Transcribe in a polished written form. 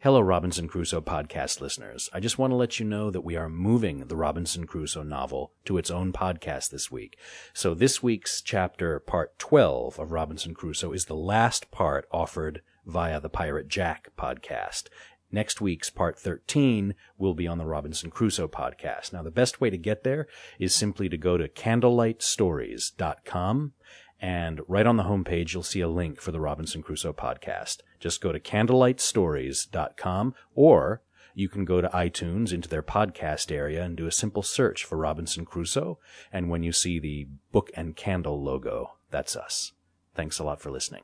Hello, Robinson Crusoe podcast listeners. I just want to let you know that we are moving the Robinson Crusoe novel to its own podcast this week. So this week's chapter, part 12 of Robinson Crusoe, is the last part offered via the Pirate Jack podcast. Next week's part 13 will be on the Robinson Crusoe podcast. Now, the best way to get there is simply to go to candlelightstories.com. And right on the homepage, you'll see a link for the Robinson Crusoe podcast. Just go to candlelightstories.com, or you can go to iTunes into their podcast area and do a simple search for Robinson Crusoe. And when you see the book and candle logo, that's us. Thanks a lot for listening.